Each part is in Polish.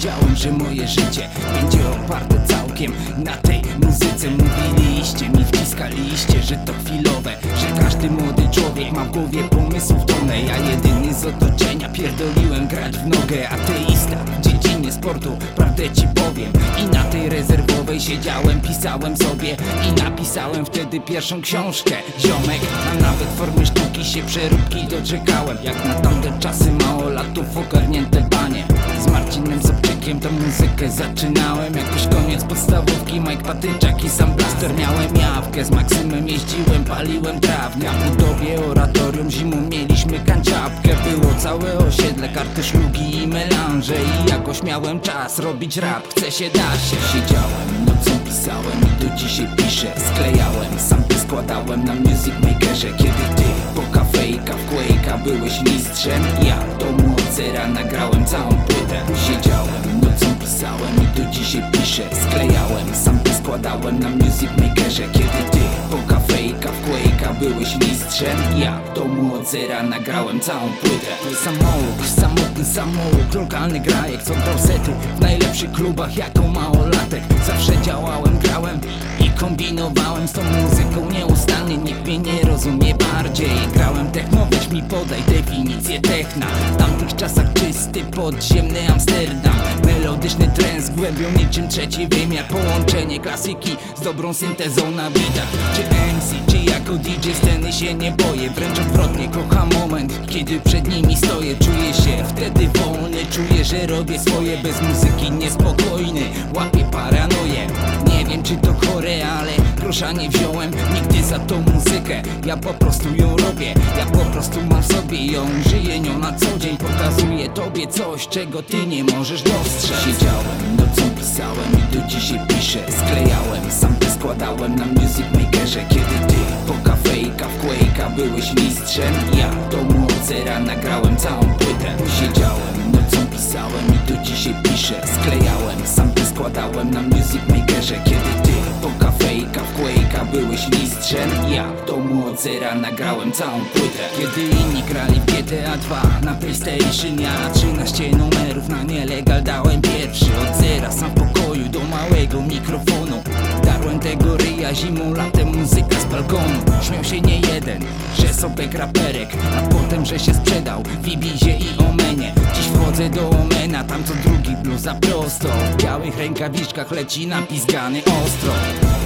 wiedziałem, że moje życie będzie oparte całkiem na tej muzyce. Mówiliście mi, wciskaliście, że to chwilowe, że każdy młody człowiek ma w głowie pomysłów tonę. Ja jedyny z otoczenia pierdoliłem grać w nogę. Ateista w dziedzinie sportu, prawdę ci powiem. I na tej rezerwowej siedziałem, pisałem sobie i napisałem wtedy pierwszą książkę, ziomek. A nawet formy sztuki się przeróbki doczekałem, jak na tamte czasy mało latów ogarnięte panie. Z Marcinem Zepczykiem tą muzykę zaczynałem, jakoś koniec podstawówki, Mike Patyczak i sam blaster. Miałem jawkę, z Maxymem jeździłem, paliłem trawkę. Na budowie oratorium zimą mieliśmy kanciapkę. Było całe osiedle, karty, szlugi i melanże. I jakoś miałem czas robić rap, chce się da się. Siedziałem, nocą pisałem i do dzisiaj piszę. Sklejałem, sam to składałem na Music Makerze. Kiedy ty po kafejka w Quake'a byłeś mistrzem, ja do młocera nagrałem całą płytę. Siedziałem, nocą pisałem i do dzisiaj piszę. Sklejałem, sam to składałem na Music Makerze. Kiedy ty po kafejka w Quake'a byłeś mistrzem, ja do młocera nagrałem całą płytę. Mój samouk, samotny samouk, lokalny grajek, co dał sety w najlepszych klubach jako małolatek. Zawsze działałem, grałem i kombinowałem z tą muzyką nieustannie. Nikt mnie nie rozumie bardziej. Grałem techno, weź mi podaj definicję techna. W tamtych czasach czysty, podziemny Amsterdam. Melodyczny trend z głębią niczym trzeci wymiar. Połączenie klasyki z dobrą syntezą na bitach. Czy MC, czy jako DJ sceny się nie boję. Wręcz odwrotnie, kocham moment, kiedy przed nimi stoję. Czuję się wtedy wolny, czuję, że robię swoje. Bez muzyki niespokojny, łapię paranoję. Nie wiem, czy to chore, ale grosza nie wziąłem nigdy za tą muzykę. Ja po prostu ją robię, ja po prostu mam sobie ją. Żyję nią na co dzień, pokazuję tobie coś, czego ty nie możesz dostrzec. Siedziałem, nocą pisałem i do dzisiaj piszę. Sklejałem, sam to składałem na Music Makerze. Kiedy ty po kafejka w Quake'a byłeś mistrzem, ja do młocera nagrałem całą płytę. Siedziałem, nocą pisałem i do dzisiaj piszę. Sklejałem, sam to składałem na Music Makerze. Kiedy ty po kafejka w Quake'a byłeś mistrzem, ja do młocera nagrałem całą płytę. Kiedy inni grali w GTA 2 na PlayStation, ja 13 numerów na nielegal dałem pierwszy. Od zera sam w pokoju do małego mikrofonu. Darłem tego ryja zimą, latem muzyka z balkonu. Śmiał się nie jeden, że Sobek raperek, a potem, że się sprzedał w Ibizie i Omenie. Dziś wchodzę do Omena, tam co drugi bluza prosto. W białych rękawiczkach leci napis grany ostro.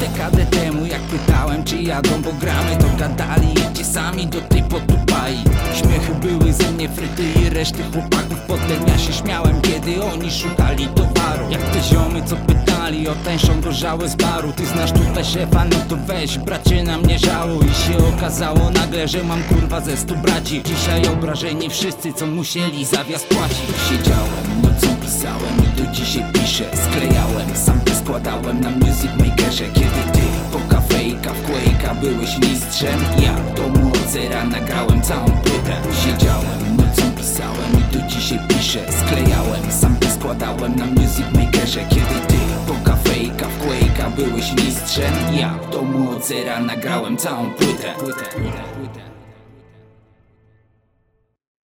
Dekadę temu jak pytałem, czy jadą, bo gramy, to gadali, jedźcie sami do tej potupai. Śmiechy były ze mnie fryty i reszty chłopaków. Potem ja się śmiałem, kiedy oni szukali towaru. Jak te ziomy, co pytali o tańszą gorzałę z baru. Ty znasz tutaj szefa, no to weź, bracie, na mnie żałuj. I się okazało nagle, że mam kurwa ze 100 braci. Dzisiaj obrażeni wszyscy, co musieli zawias płacić. Siedziałem, nocą pisałem i do dzisiaj piszę. Sklejałem, sam to składałem na Music Makerze. Kiedy ty po kafejka w Quake'a byłeś mistrzem, ja do młocera nagrałem całą płytę. Siedziałem, nocą pisałem i do dzisiaj piszę. Sklejałem, sam to składałem na Music Makerze. Kiedy ty po kafejka w Quake'a byłeś mistrzem, ja do młocera nagrałem całą płytę.